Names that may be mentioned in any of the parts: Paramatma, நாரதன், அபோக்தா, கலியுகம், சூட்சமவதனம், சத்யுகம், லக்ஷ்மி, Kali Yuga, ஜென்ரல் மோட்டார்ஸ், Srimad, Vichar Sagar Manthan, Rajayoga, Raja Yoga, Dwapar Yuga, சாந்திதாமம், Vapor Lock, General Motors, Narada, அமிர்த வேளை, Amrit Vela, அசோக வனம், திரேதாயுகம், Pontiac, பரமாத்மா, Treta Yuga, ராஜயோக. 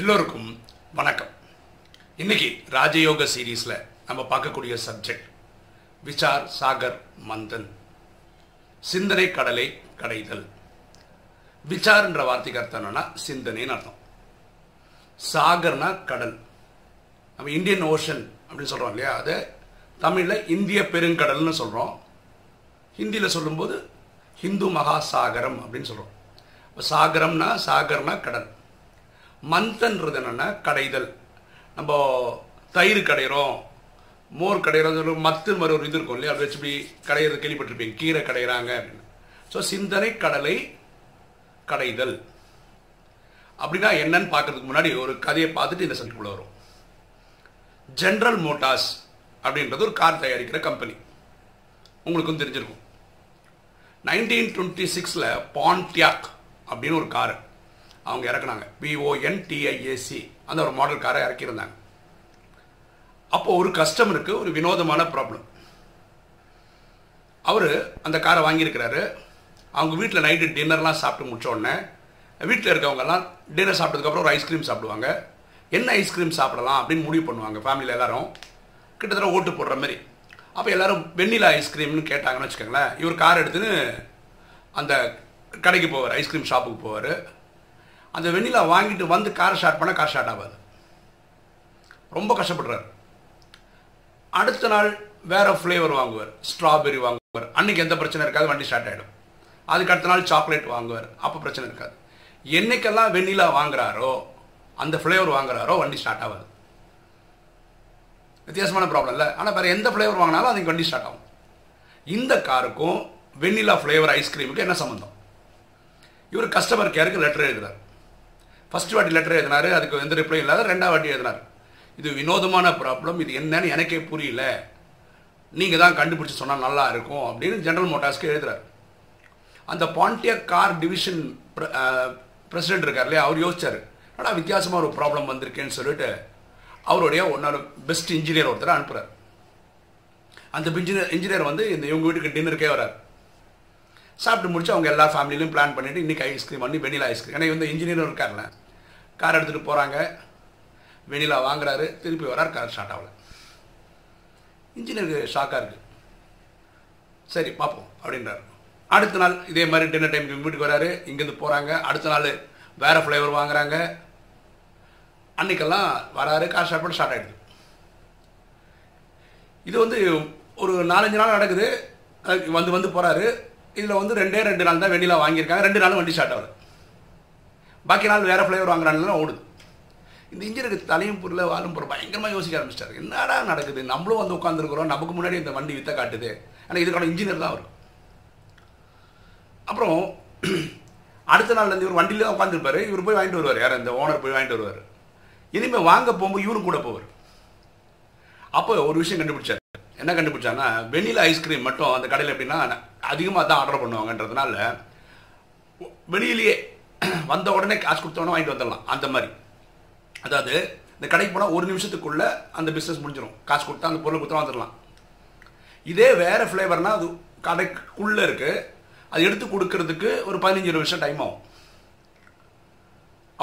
எல்லோருக்கும் வணக்கம். இன்னைக்கு ராஜயோக சீரீஸில் நம்ம பார்க்கக்கூடிய சப்ஜெக்ட் விசார் சாகர் மந்தன், சிந்தனை கடலை கடைதல். விசார் என்ற வார்த்தைக்கு அர்த்தம் என்னன்னா சிந்தனைன்னு அர்த்தம். சாகர்னா கடல். நம்ம இந்தியன் ஓஷன் அப்படின்னு சொல்கிறோம் இல்லையா, அதை தமிழில் இந்திய பெருங்கடல்னு சொல்கிறோம். ஹிந்தியில் சொல்லும்போது ஹிந்து மகாசாகரம் அப்படின்னு சொல்கிறோம். இப்போ சாகர்னா கடல், மந்தன்றது என்னென்னா கடைதல். நம்ம தயிர் கடைகிறோம், மோர் கடைகிறோம் சொல்லுவோம், மத்து மாதிரி ஒரு இது இருக்கும் இல்லையா, அதை வச்சு இப்படி கடையிறது கேள்விப்பட்டிருப்பீங்க, கீரை கடைகிறாங்க அப்படின்னு. ஸோ சிந்தனை கடலை கடைதல் அப்படின்னா என்னன்னு பார்க்குறதுக்கு முன்னாடி ஒரு கதையை பார்த்துட்டு இந்த சப்ஜெக்டுக்குள்ளே வரும். ஜென்ரல் மோட்டார்ஸ் அப்படின்றது ஒரு கார் தயாரிக்கிற கம்பெனி, உங்களுக்கும் தெரிஞ்சிருக்கும். 1926 பான்டியாக் அப்படின்னு ஒரு காரை அவங்க இறக்குனாங்க. PONTIAC அந்த ஒரு மாடல் காரை இறக்கியிருந்தாங்க. அப்போது ஒரு கஸ்டமருக்கு ஒரு வினோதமான ப்ராப்ளம். அவர் அந்த காரை வாங்கியிருக்கிறாரு. அவங்க வீட்டில் நைட்டு டின்னர்லாம் சாப்பிட்டு முடிச்சோடனே வீட்டில் இருக்கவங்கெல்லாம் டின்னர் சாப்பிட்டதுக்கப்புறம் ஒரு ஐஸ்கிரீம் சாப்பிடுவாங்க. என்ன ஐஸ்கிரீம் சாப்பிடலாம் அப்படின்னு முடிவு பண்ணுவாங்க ஃபேமிலியில் எல்லாரும், கிட்டத்தட்ட ஓட்டு போடுற மாதிரி. அப்போ எல்லோரும் வெண்ணிலா ஐஸ்கிரீம்னு கேட்டாங்கன்னு வச்சுக்கோங்களேன். இவர் கார் எடுத்துன்னு அந்த கடைக்கு போவார், ஐஸ்கிரீம் ஷாப்புக்கு போவார். அந்த வெண்ணிலா வாங்கிட்டு வந்து காரை ஸ்டார்ட் பண்ணால் கார் ஸ்டார்ட் ஆகாது, ரொம்ப கஷ்டப்படுறாரு. அடுத்த நாள் வேறு ஃப்ளேவர் வாங்குவார், ஸ்ட்ராபெரி வாங்குவார், அன்றைக்கி எந்த பிரச்சனை இருக்காது, வண்டி ஸ்டார்ட் ஆகிடும். அதுக்கு அடுத்த நாள் சாக்லேட் வாங்குவார், அப்போ பிரச்சனை இருக்காது. என்றைக்கெல்லாம் வெண்ணிலா வாங்குறாரோ, அந்த ஃப்ளேவர் வாங்குறாரோ, வண்டி ஸ்டார்ட் ஆகாது. வித்தியாசமான ப்ராப்ளம் இல்லை. ஆனால் வேறு எந்த ஃப்ளேவர் வாங்கினாலும் அதுக்கு வண்டி ஸ்டார்ட் ஆகும். இந்த காருக்கும் வெண்ணிலா ஃப்ளேவர் ஐஸ்கிரீமுக்கு என்ன சம்மந்தம்? இவர் கஸ்டமர் கேருக்கு லெட்டர் எழுதுகிறார். ஃபஸ்ட்டு வாட்டி லெட்டர் எழுதினார், அதுக்கு எந்த ரிப்ளையும் இல்லாத ரெண்டாவது வாட்டி எழுதினார். இது வினோதமான ப்ராப்ளம், இது என்னன்னு எனக்கே புரியல, நீங்கள் தான் கண்டுபிடிச்சி சொன்னால் நல்லா இருக்கும் அப்படின்னு ஜென்ரல் மோட்டார்ஸ்க்கு எழுதுகிறார். அந்த பான்டியாக் கார் டிவிஷன் பிரசிடென்ட் இருக்கார் இல்லையா, அவர் யோசிச்சார், ஆனால் வித்தியாசமாக ஒரு ப்ராப்ளம் வந்திருக்கேன்னு சொல்லிட்டு அவருடைய ஒன்னொரு பெஸ்ட் இன்ஜினியர் ஒருத்தர் அனுப்புகிறார். அந்த இன்ஜினியர் வந்து இந்த இவங்க வீட்டுக்கு டின்னருக்கே வரார். சாப்பிட்டு முடிச்சு அவங்க எல்லா ஃபேமிலியிலும் பிளான் பண்ணிவிட்டு இன்றைக்கி ஐஸ்கிரீம் பண்ணி வெண்ணிலா ஐஸ்கிரீம். ஏன்னா இந்த இன்ஜினியரும் இருக்கார்ல, கார் எடுத்துகிட்டு போகிறாங்க, வெண்ணிலா வாங்குறாரு, திருப்பி வரார், கார் ஸ்டார்ட் ஆகலை. இன்ஜினியருக்கு ஷாக்காக இருக்குது. சரி பார்ப்போம் அப்படின்றார். அடுத்த நாள் இதே மாதிரி டின்னர் டைமுக்கு வீட்டுக்கு வராரு, இங்கேருந்து போகிறாங்க, அடுத்த நாள் வேறு ஃப்ளேவர் வாங்குறாங்க, அன்றைக்கெல்லாம் வராரு, கார் ஸ்டார்ட் பண்ணி ஸ்டார்ட் ஆகிடுது. இது வந்து ஒரு 4-5 நாள் நடக்குது, வந்து வந்து போகிறாரு. இதில் வந்து 2 நாள் தான் வெண்ணிலா வாங்கியிருக்காங்க, 2 நாளும் வண்டி ஸ்டார்ட் ஆகுது, பாக்கி நாள் வேறு ஃப்ளேவர் வாங்குறாங்கலாம் ஓடுது. இந்த இன்ஜினியருக்கு தலையும் பொருள் வாழும் பொருள் பயங்கரமாக யோசிக்க ஆரம்பிச்சிட்டாரு. என்னடா நடக்குது, நம்மளும் வந்து உட்காந்துருக்குறோம், நமக்கு முன்னாடி இந்த வண்டி விற்ற காட்டுது, ஆனால் இதுக்கான இன்ஜினியர் தான் வரும். அப்புறம் அடுத்த நாள்லேருந்து இவர் வண்டியில் தான் உட்காந்துருப்பார், இவர் போய் வாங்கிட்டு வருவார், யார் இந்த ஓனர் போய் வாங்கிட்டு வருவார். இனிமேல் வாங்க போகும்போது இவரும் கூட போவார். அப்போ ஒரு விஷயம் கண்டுபிடிச்சார். என்ன கண்டுபிடிச்சாங்கன்னா, வெண்ணிலா ஐஸ்கிரீம் மட்டும் அந்த கடையில் எப்படின்னா அதிகமாக தான் ஆர்டர் பண்ணுவாங்கன்றதுனால வெளியிலேயே வந்த உடனே காசு கொடுத்தோடனே வாங்கிட்டு வந்துடலாம் அந்த மாதிரி. அதாவது இந்த கடைக்கு போனால் ஒரு நிமிஷத்துக்குள்ளே அந்த பிஸ்னஸ் முடிஞ்சிடும், காசு கொடுத்தா அந்த பொருளை கொடுத்தா வந்துடலாம். இதே வேறு ஃப்ளேவர்னால் அது கடைக்குள்ளே இருக்குது, அது எடுத்து கொடுக்கறதுக்கு ஒரு 15-20 நிமிஷம் டைம் ஆகும்.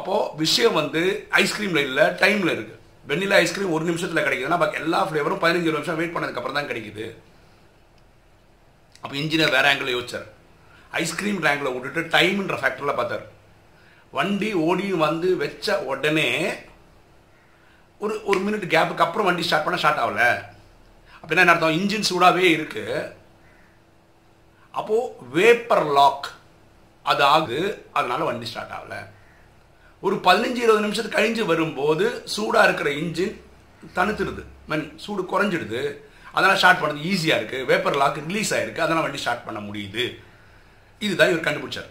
அப்போது விஷயம் வந்து ஐஸ்கிரீமில் இல்லை, டைமில் இருக்குது. வெண்ணிலா ஐஸ்கிரீம் ஒரு நிமிஷத்தில் கிடைக்குதுன்னா பாக்கி எல்லா ஃப்ளேவரும் 15-20 நிமிஷம் வெயிட் பண்ணதுக்கப்புறம் தான் கிடைக்குது. அப்போ இன்ஜினியர் வேறு ஆங்கிளில் யோசிச்சார், ஐஸ்கிரீம் ரேங்கில் விட்டுட்டு டைம்ன்ற ஃபேக்டரில் பார்த்தார். வண்டி ஓடியும் வந்து வச்ச உடனே ஒரு ஒரு மினிட் கேப்புக்கு அப்புறம் வண்டி ஸ்டார்ட் பண்ண ஸ்டார்ட் ஆகலை. அப்படின்னா என்ன அர்த்தம், இன்ஜின் சூடாகவே இருக்குது. அப்போது வேப்பர் லாக் அது ஆகுது, அதனால் வண்டி ஸ்டார்ட் ஆகலை. ஒரு 15-20 நிமிஷத்து கழிஞ்சு வரும்போது சூடாக இருக்கிற இன்ஜின் தனுத்துடுது, சூடு குறைஞ்சிடுது, அதனால் ஸ்டார்ட் பண்ணுறது ஈஸியாக இருக்குது, வேப்பர் லாக் ரிலீஸ் ஆகிருக்கு, அதனால் வண்டி ஸ்டார்ட் பண்ண முடியுது. இதுதான் இவர் கண்டுபிடிச்சார்,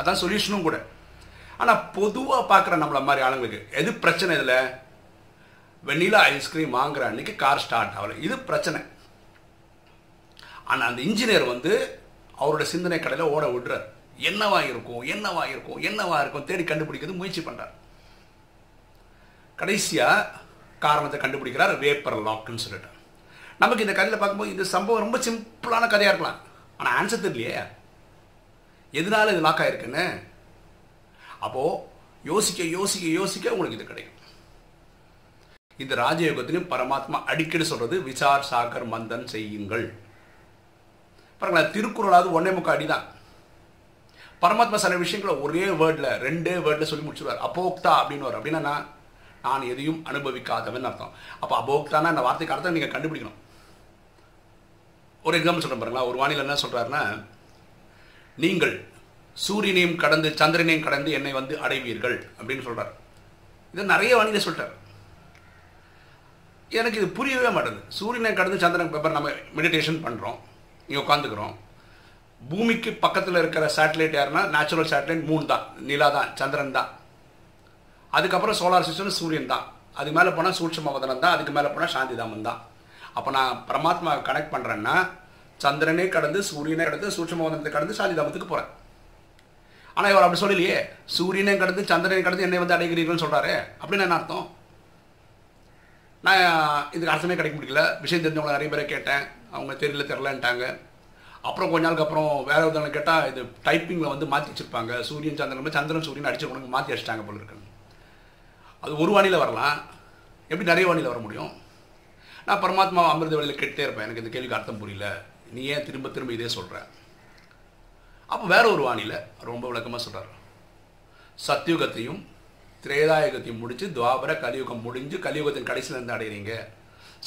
அதான் சொல்யூஷனும் கூட. ஆனால் பொதுவாக பார்க்குற நம்மள மாதிரி ஆளுங்களுக்கு எது பிரச்சனை? இதில் வெண்ணிலா ஐஸ்கிரீம் வாங்குற அன்றைக்கி கார் ஸ்டார்ட் ஆகலை, இது பிரச்சனை. ஆனால் அந்த இன்ஜினியர் வந்து அவரோட சிந்தனை கடையில் ஓட விடுறார். என்னவா இருக்கும் தேடி கண்டுபிடிக்கிறது முயற்சி பண்ணுறார். கடைசியாக காரணத்தை கண்டுபிடிக்கிறார், வேப்பர் லாக்னு சொல்லிட்டார். நமக்கு இந்த கதையில் பார்க்கும்போது இந்த சம்பவம் ரொம்ப சிம்பிளான கதையாக இருக்கலாம், ஆனால் ஆன்சர் தெரியலையே, எதனால இது லாக் ஆகிருக்குன்னு. அப்போது யோசிக்க யோசிக்க யோசிக்க உங்களுக்கு இது கிடைக்கும். இந்த ராஜயோகத்திலையும் பரமாத்மா அடிக்கடி சொல்றது விசார் சாகர் மந்தன் செய்யுங்கள். பாருங்களா, திருக்குறளாவது 1.25 அடிதான். பரமாத்மா சில விஷயங்களை ஒரே வேர்டில் 2 வேர்டில் சொல்லி முடிச்சுடுவார். அபோக்தா அப்படின்னு வரும். அப்படின்னா நான் எதையும் அனுபவிக்காதவன் அர்த்தம். அப்போ அபோக்தானா அந்த வார்த்தைக்கு அர்த்தம் நீங்கள் கண்டுபிடிக்கணும். ஒரு எக்ஸாம்பிள் சொல்கிறேன் பாருங்களா. ஒரு வானிலை என்ன சொல்கிறாருன்னா, நீங்கள் சூரியனையும் கடந்து சந்திரனையும் கடந்து என்னை வந்து அடைவீர்கள் அப்படின்னு சொல்கிறார். இதை நிறைய வானிலை சொல்லிட்டார். எனக்கு இது புரியவே மாட்டேங்குது. சூரியனை கடந்து சந்திரன் பேப்பர் நம்ம மெடிடேஷன் பண்ணுறோம், இங்கே உட்காந்துக்கிறோம். பூமிக்கு பக்கத்தில் இருக்கிற சேட்டலைட் யாருன்னா நேச்சுரல் சேட்டலைட் 3 தான். நிலா தான், சந்திரன் தான், அதுக்கப்புறம் சோலார் சிஸ்டம் சூரியன் தான், அதுக்கு மேலே போனால் சூட்சமவதனம் தான், அதுக்கு மேலே போனால் சாந்திதாமன் தான். அப்போ நான் பரமாத்மாவை கனெக்ட் பண்ணுறேன்னா சந்திரனே கடந்து சூரியனை கடந்து சூட்சமவதனத்தை கடந்து சாந்திதாமத்துக்கு போகிறேன். ஆனால் இவர் அப்படி சொல்லலையே, சூரியனை கடந்து சந்திரனை கடந்து என்னை வந்து அடைகிறீர்கள்னு சொல்கிறாரு. அப்படின்னு என்ன அர்த்தம்? நான் இதுக்கு அர்த்தமே கிடைக்க முடியல. விஷயம் தெரிஞ்சவங்களை நிறைய பேரை கேட்டேன், அவங்க தெரியலன்ட்டாங்க. அப்புறம் கொஞ்ச நாளுக்கு அப்புறம் வேற ஒருத்தவங்க கேட்டால் இது டைப்பிங்கில் வந்து மாற்றி வச்சுருப்பாங்க, சூரியன் சந்திரன் சந்திரன் சூரியன் அடிச்சவங்களுக்கு மாற்றி அடிச்சிட்டாங்க போல இருக்காங்க. அது ஒரு வானியில் வரலாம், எப்படி நிறைய வானியில் வர முடியும்? நான் பரமாத்மா அமிர்த வேலையில் கேட்டே இருப்பேன், எனக்கு இந்த கேள்விக்கு அர்த்தம் புரியல, நீ ஏன் திரும்ப திரும்ப இதே சொல்கிற? அப்போ வேற ஒரு வானியில் ரொம்ப விளக்கமாக சொல்கிறார். சத்யுகத்தையும் திரேதாயுகத்தையும் முடித்து துவாபர கலியுகம் முடிஞ்சு கலியுகத்தின் கடைசியில் இருந்து அடைகிறீங்க.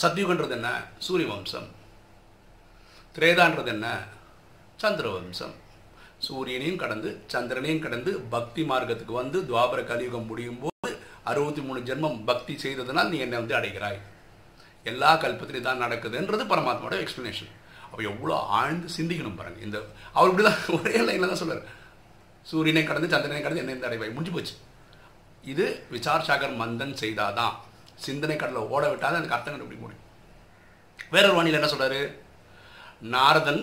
சத்யுகன்றது என்ன? சூரிய வம்சம். திரேதான்றது என்ன? சந்திர வம்சம். சூரியனையும் கடந்து சந்திரனையும் கடந்து பக்தி மார்க்கத்துக்கு வந்து துவாபர கலியுகம் முடியும் போது 63 ஜென்மம் பக்தி செய்ததுனால் நீ என்னை வந்து அடைகிறாய். எல்லா கல்பத்திலையும் தான் நடக்குதுன்றது பரமாத்மாவோட எக்ஸ்பிளனேஷன். அப்போ எவ்வளோ ஆழ்ந்து சிந்திக்கணும் பாருங்கள். இந்த அவர் இப்படி தான் ஒரே லைனில் தான் சொல்கிறார், சூரியனை கடந்து சந்திரனை கடந்து என்னை அடைவாய். முடிஞ்சு போச்சு. இது விசார் சாகர் மந்தன் செய்தாதான். சிந்தனை கடலை ஓட விட்டால் தான் எனக்கு அர்த்தம் கண்டுபிடிக்க முடியும். வேறொரு வானிலை என்ன சொல்கிறாரு? நாரதன்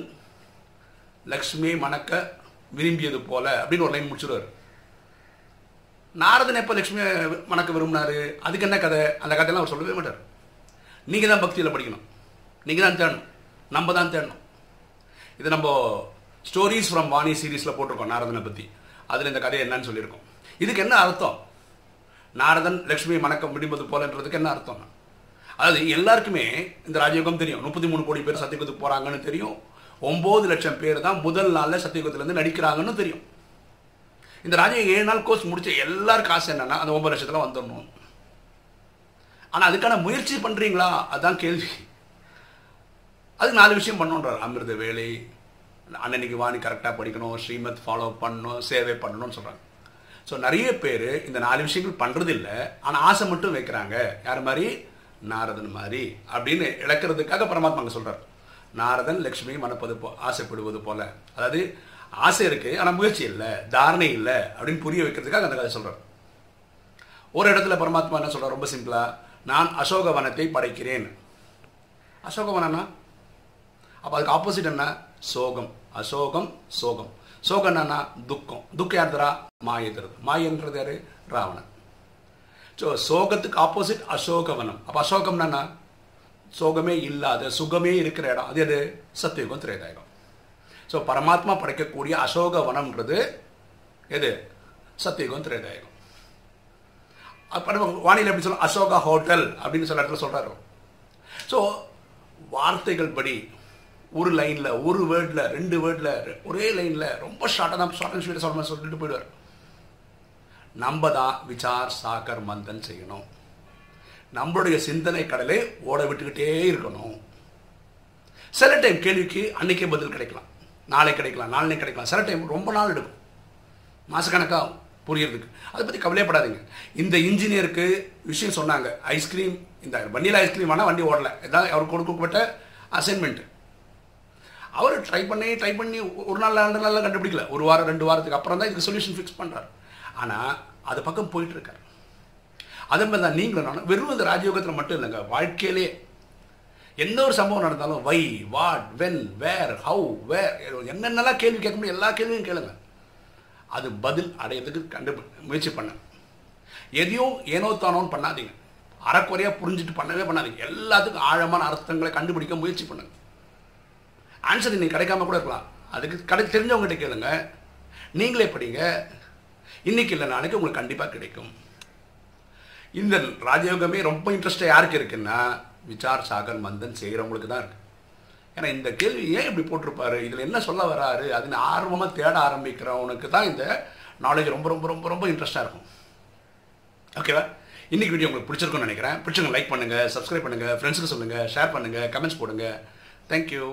லக்ஷ்மியை மணக்க விரும்பியது போல அப்படின்னு ஒரு லைன் முடிச்சுடுவார். நாரதன் எப்போ லக்ஷ்மியை மணக்க விரும்பினார்? அதுக்கு என்ன கதை? அந்த கதையெல்லாம் அவர் சொல்லவே மாட்டார். நீங்கள் தான் பக்தியில் படிக்கணும், நீங்கள் தான் தேடணும், நம்ம தான் தேடணும். இது நம்ம ஸ்டோரிஸ் ஃப்ரம் வாணி சீரீஸில் போட்டிருக்கோம் நாரதனை பற்றி. அதில் இந்த கதை என்னன்னு சொல்லியிருக்கோம். இதுக்கு என்ன அர்த்தம்? நாரதன் லக்ஷ்மியை மணக்க முடிவது போலன்றதுக்கு என்ன அர்த்தம்? அதாவது எல்லாருக்குமே இந்த ராஜயோகம் தெரியும். 33 கோடி பேர் சத்தியகுத்துக்கு போகிறாங்கன்னு தெரியும். 9 லட்சம் பேர் தான் முதல் நாளில் சத்தியகுத்துலேருந்து நடிக்கிறாங்கன்னு தெரியும். இந்த ராஜயோகம் 7 நாள் கோர்ஸ் முடிச்ச எல்லாருக்கும் ஆசை என்னென்னா அந்த 9 லட்சத்தில் வந்துடணும். ஆனால் அதுக்கான முயற்சி பண்ணுறீங்களா? அதுதான் கேள்வி. அதுக்கு 4 விஷயம் பண்ணணுன்றார். அமிர்த வேலை, அன்னன்னைக்கு வாணி கரெக்டாக படிக்கணும், ஸ்ரீமத் ஃபாலோ பண்ணணும், சேவை பண்ணணும்னு சொல்கிறாங்க. ஸோ நிறைய பேர் இந்த 4 விஷயங்கள் பண்ணுறது இல்லை, ஆனால் ஆசை மட்டும் வைக்கிறாங்க. யார் மாதிரி? நாரதன் மாதிரி. அப்படின்னு இழக்கிறதுக்காக பரமாத்மாங்க சொல்கிறார், நாரதன் லக்ஷ்மியை மணப்பது ஆசைப்படுவது போல. அதாவது ஆசை இருக்குது ஆனால் முயற்சி இல்லை, தாரணை இல்லை அப்படின்னு புரிய வைக்கிறதுக்காக அந்த கதை சொல்கிறார். ஒரு இடத்துல பரமாத்மா என்ன சொல்கிறார்? ரொம்ப சிம்பிளாக, நான் அசோக வனத்தை படைக்கிறேன். அசோக வனம்னா அப்போ அதுக்கு ஆப்போசிட் என்ன? சோகம். அசோகம் சோகம். சோகம் என்னன்னா துக்கம். துக்கம் யார் தரா? மாயை தருது. மாயன்றது யாரு? ராவணன். ஸோ சோகத்துக்கு ஆப்போசிட் அசோகவனம். அப்போ அசோகம் என்னன்னா சோகமே இல்லாத சுகமே இருக்கிற இடம். அது எது? சத்தியுகம் திரேதாயுகம். ஸோ பரமாத்மா படைக்கக்கூடிய அசோகவனம்ன்றது எது? சத்தியுகம் திரேதாயுகம். வானிலை எப்படி சொல்ல? அசோகா ஹோட்டல் அப்படின்னு சொல்ல இடத்துல சொல்றாரு. ஸோ வார்த்தைகள் படி ஒரு லைனில், ஒரு வேர்டில், 2 வேர்டில், ஒரே லைனில் ரொம்ப ஷார்ட்டாக தான் ஷார்ட் அண்ட் ஸ்வீட்டாக சொல்ல மாதிரி சொல்லிட்டு போயிடுவார். நம்ம தான் விசார் சாகர் மந்தன் செய்யணும். நம்மளுடைய சிந்தனை கடலை ஓட விட்டுக்கிட்டே இருக்கணும். சில டைம் கேள்விக்கு அன்றைக்கே பதில் கிடைக்கலாம், நாளை கிடைக்கலாம், நாளே கிடைக்கலாம். சில டைம் ரொம்ப நாள் எடுக்கும், மாதக்கணக்காக புரியறதுக்கு. அதை பற்றி கவலையப்படாதீங்க. இந்த இன்ஜினியருக்கு விஷயம் சொன்னாங்க, ஐஸ்கிரீம் இந்த வண்டியில் ஐஸ்கிரீம் ஆனால் வண்டி ஓடலை, இதான் அவருக்கு கொடுக்கப்பட்ட அசைன்மெண்ட்டு. அவர் ட்ரை பண்ணி ஒரு நாள் 2 நாளில் கண்டுபிடிக்கல, ஒரு வாரம் 2 வாரத்துக்கு அப்புறம் தான் இதுக்கு சொல்யூஷன் ஃபிக்ஸ் பண்ணுறாரு. ஆனால் அது பக்கம் போயிட்டுருக்கார். அதே மாதிரி தான் நீங்களும் நானும். வெறும் இந்த ராஜயோகத்தில் மட்டும் இல்லைங்க, வாழ்க்கையிலே எந்த ஒரு சம்பவம் நடந்தாலும் why, what, when, where, how, where, என்னென்னலாம் கேள்வி கேட்க முடியும் எல்லா கேள்வியும் கேளுங்க. அது பதில் அடையிறதுக்கு முயற்சி பண்ண. எதையும் ஏனோ தானோன்னு பண்ணாதீங்க. அறக்குறையாக புரிஞ்சுட்டு பண்ணவே பண்ணாதீங்க. எல்லாத்துக்கும் ஆழமான அர்த்தங்களை கண்டுபிடிக்க முயற்சி பண்ணுங்க. ஆன்சர் இன்னைக்கு கிடைக்காம கூட இருக்கலாம். அதுக்கு தெரிஞ்சவங்ககிட்ட கேளுங்க, நீங்களே படிங்க. இன்னைக்கு இல்லை நாளைக்கு உங்களுக்கு கண்டிப்பாக கிடைக்கும். இந்த ராஜயோகமே ரொம்ப இன்ட்ரெஸ்டாக யாருக்கு இருக்குன்னா விசார் சாகர் மந்தன் செய்கிறவங்களுக்கு தான் இருக்குது. ஏன்னா இந்த கேள்வி ஏன் இப்படி போட்டிருப்பாரு, இதில் என்ன சொல்ல வராரு அதுன்னு ஆர்வமாக தேட ஆரம்பிக்கிறவனுக்கு தான் இந்த நாலேஜ் ரொம்ப ரொம்ப ரொம்ப ரொம்ப இன்ட்ரெஸ்ட்டாக இருக்கும். ஓகேவா, இன்றைக்கி வீடியோ உங்களுக்கு பிடிச்சிருக்குன்னு நினைக்கிறேன். பிடிச்சவங்க லைக் பண்ணுங்கள், சப்ஸ்கிரைப் பண்ணுங்கள், ஃப்ரெண்ட்ஸுக்கு சொல்லுங்கள், ஷேர் பண்ணுங்கள், கமெண்ட்ஸ் போடுங்க. தேங்க்யூ.